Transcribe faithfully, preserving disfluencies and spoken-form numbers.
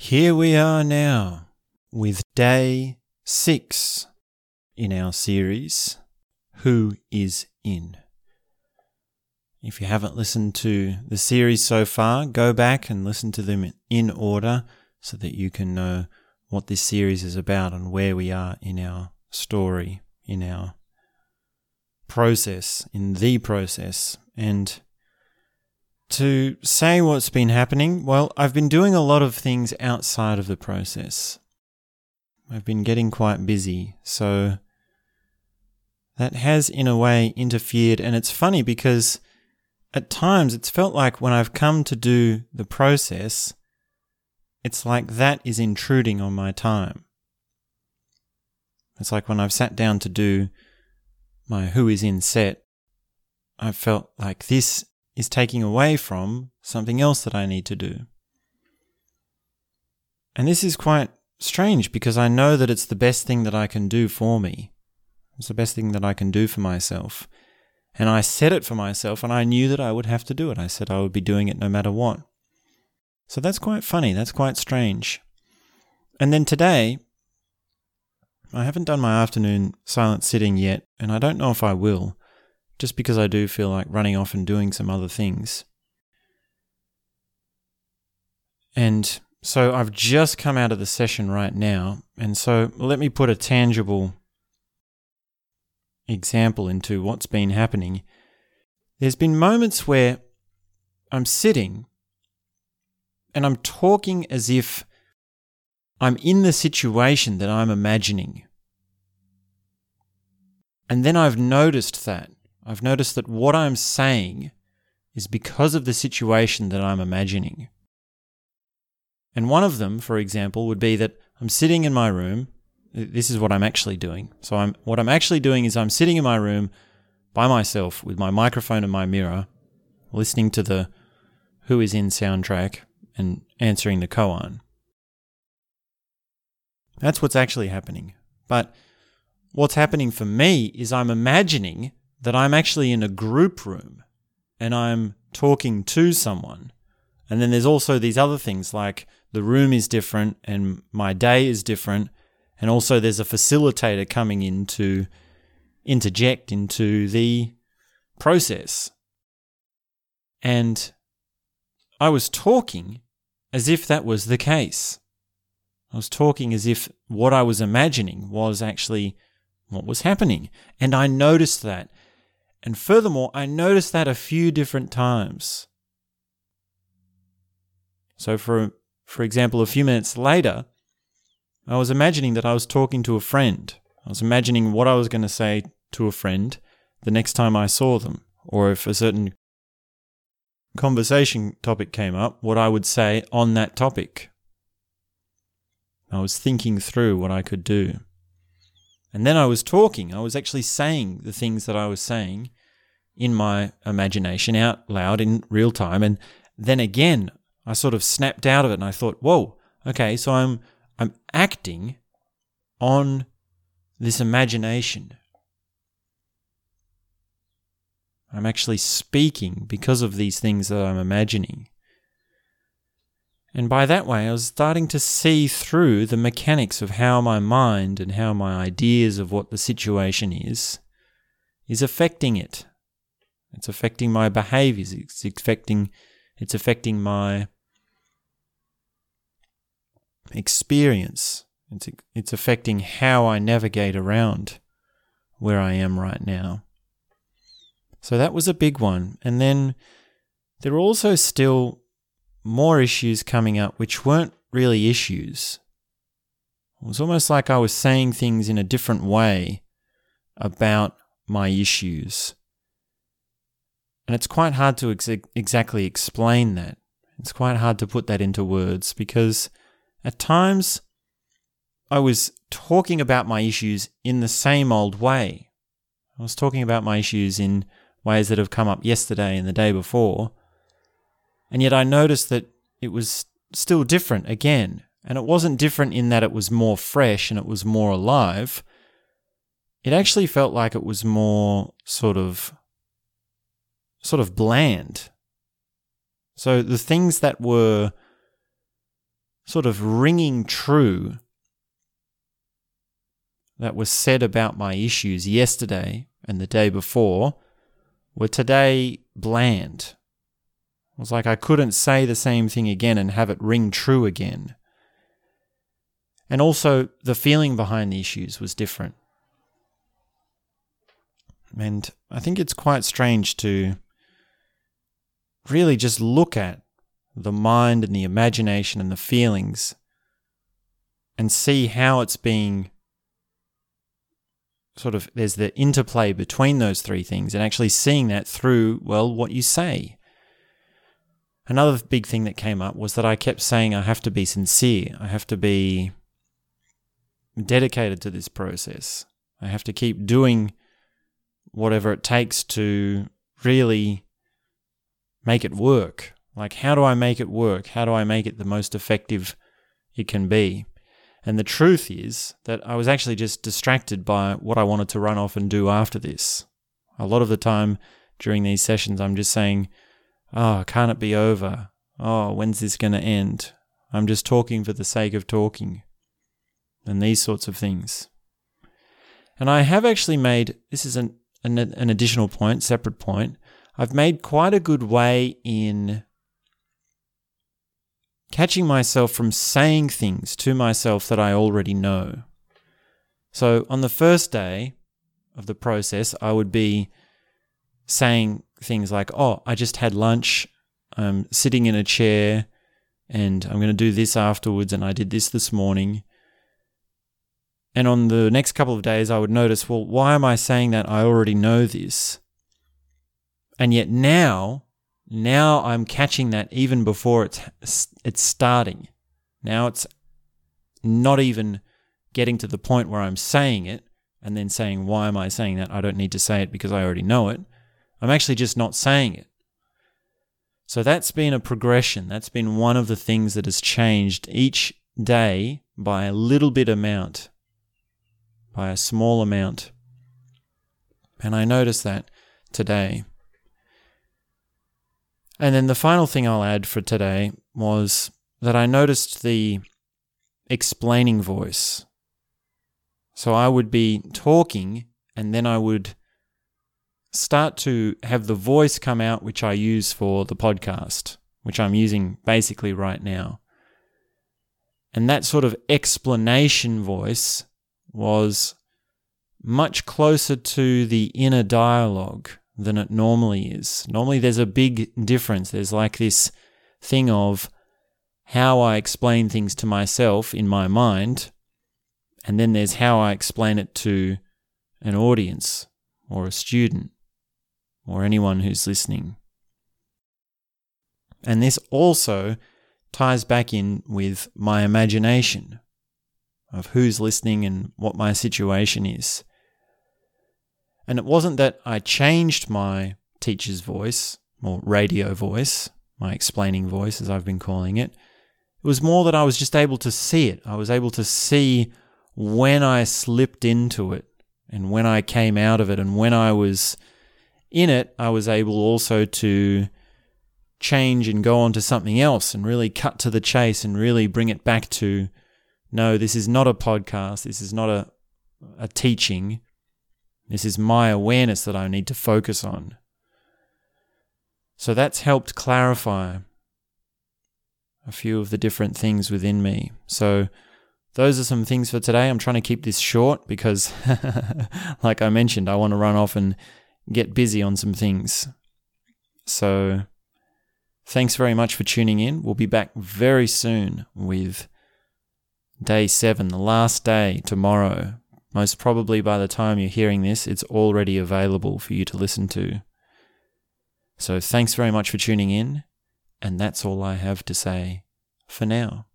Here we are now with day six in our series, Who is In? If you haven't listened to the series so far, go back and listen to them in order so that you can know what this series is about and where we are in our story, in our process, in the process. And to say what's been happening, well, I've been doing a lot of things outside of the process. I've been getting quite busy, so that has in a way interfered. And it's funny because at times it's felt like when I've come to do the process, it's like that is intruding on my time. It's like when I've sat down to do my Who is In set, I've felt like this is taking away from something else that I need to do. And this is quite strange because I know that it's the best thing that I can do for me. It's the best thing that I can do for myself. And I said it for myself and I knew that I would have to do it. I said I would be doing it no matter what. So that's quite funny. That's quite strange. And then today, I haven't done my afternoon silent sitting yet, and I don't know if I will, just because I do feel like running off and doing some other things. And so I've just come out of the session right now, and so let me put a tangible example into what's been happening. There's been moments where I'm sitting and I'm talking as if I'm in the situation that I'm imagining. And then I've noticed that. I've noticed that what I'm saying is because of the situation that I'm imagining. And one of them, for example, would be that I'm sitting in my room. This is what I'm actually doing. So I'm what I'm actually doing is I'm sitting in my room by myself with my microphone and my mirror, listening to the Who is In soundtrack and answering the koan. That's what's actually happening. But what's happening for me is I'm imagining that I'm actually in a group room and I'm talking to someone. And then there's also these other things like the room is different and my day is different. And also there's a facilitator coming in to interject into the process. And I was talking as if that was the case. I was talking as if what I was imagining was actually what was happening. And I noticed that. And furthermore, I noticed that a few different times. So for for example, a few minutes later, I was imagining that I was talking to a friend. I was imagining what I was going to say to a friend the next time I saw them, or if a certain conversation topic came up, what I would say on that topic. I was thinking through what I could do. And then I was talking. I was actually saying the things that I was saying in my imagination out loud in real time. And then again, I sort of snapped out of it and I thought, whoa, okay, so I'm I'm acting on this imagination. I'm actually speaking because of these things that I'm imagining. And by that way, I was starting to see through the mechanics of how my mind and how my ideas of what the situation is, is affecting it. It's affecting my behaviors. It's affecting, it's affecting my experience. It's, it's affecting how I navigate around where I am right now. So that was a big one. And then there were also still more issues coming up, which weren't really issues. It was almost like I was saying things in a different way about my issues. And it's quite hard to ex- exactly explain that. It's quite hard to put that into words because at times I was talking about my issues in the same old way. I was talking about my issues in ways that have come up yesterday and the day before. And yet I noticed that it was still different again. And it wasn't different in that it was more fresh and it was more alive. It actually felt like it was more sort of sort of bland. So the things that were sort of ringing true that was said about my issues yesterday and the day before were today bland. It was like I couldn't say the same thing again and have it ring true again. And also, the feeling behind the issues was different. And I think it's quite strange to really just look at the mind and the imagination and the feelings and see how it's being sort of, there's the interplay between those three things and actually seeing that through, well, what you say. Another big thing that came up was that I kept saying I have to be sincere. I have to be dedicated to this process. I have to keep doing whatever it takes to really make it work. Like, how do I make it work? How do I make it the most effective it can be? And the truth is that I was actually just distracted by what I wanted to run off and do after this. A lot of the time during these sessions, I'm just saying, oh, can't it be over? Oh, when's this going to end? I'm just talking for the sake of talking. And these sorts of things. And I have actually made, this is an, an, an additional point, separate point, I've made quite a good way in catching myself from saying things to myself that I already know. So on the first day of the process, I would be saying things like, oh, I just had lunch, I'm sitting in a chair, and I'm going to do this afterwards, and I did this this morning. And on the next couple of days, I would notice, well, why am I saying that? I already know this. And yet now... Now I'm catching that even before it's it's starting. Now it's not even getting to the point where I'm saying it and then saying, why am I saying that? I don't need to say it because I already know it. I'm actually just not saying it. So that's been a progression. That's been one of the things that has changed each day by a little bit amount, by a small amount. And I noticed that today. And then the final thing I'll add for today was that I noticed the explaining voice. So I would be talking and then I would start to have the voice come out which I use for the podcast, which I'm using basically right now. And that sort of explanation voice was much closer to the inner dialogue than it normally is. Normally there's a big difference. There's like this thing of how I explain things to myself in my mind, and then there's how I explain it to an audience or a student or anyone who's listening. And this also ties back in with my imagination of who's listening and what my situation is. And it wasn't that I changed my teacher's voice, or radio voice, my explaining voice as I've been calling it. It was more that I was just able to see it. I was able to see when I slipped into it and when I came out of it. And when I was in it, I was able also to change and go on to something else and really cut to the chase and really bring it back to, no, this is not a podcast, this is not a, a teaching. This is my awareness that I need to focus on. So that's helped clarify a few of the different things within me. So those are some things for today. I'm trying to keep this short because, like I mentioned, I want to run off and get busy on some things. So thanks very much for tuning in. We'll be back very soon with day seven, the last day tomorrow. Most probably by the time you're hearing this, it's already available for you to listen to. So thanks very much for tuning in, and that's all I have to say for now.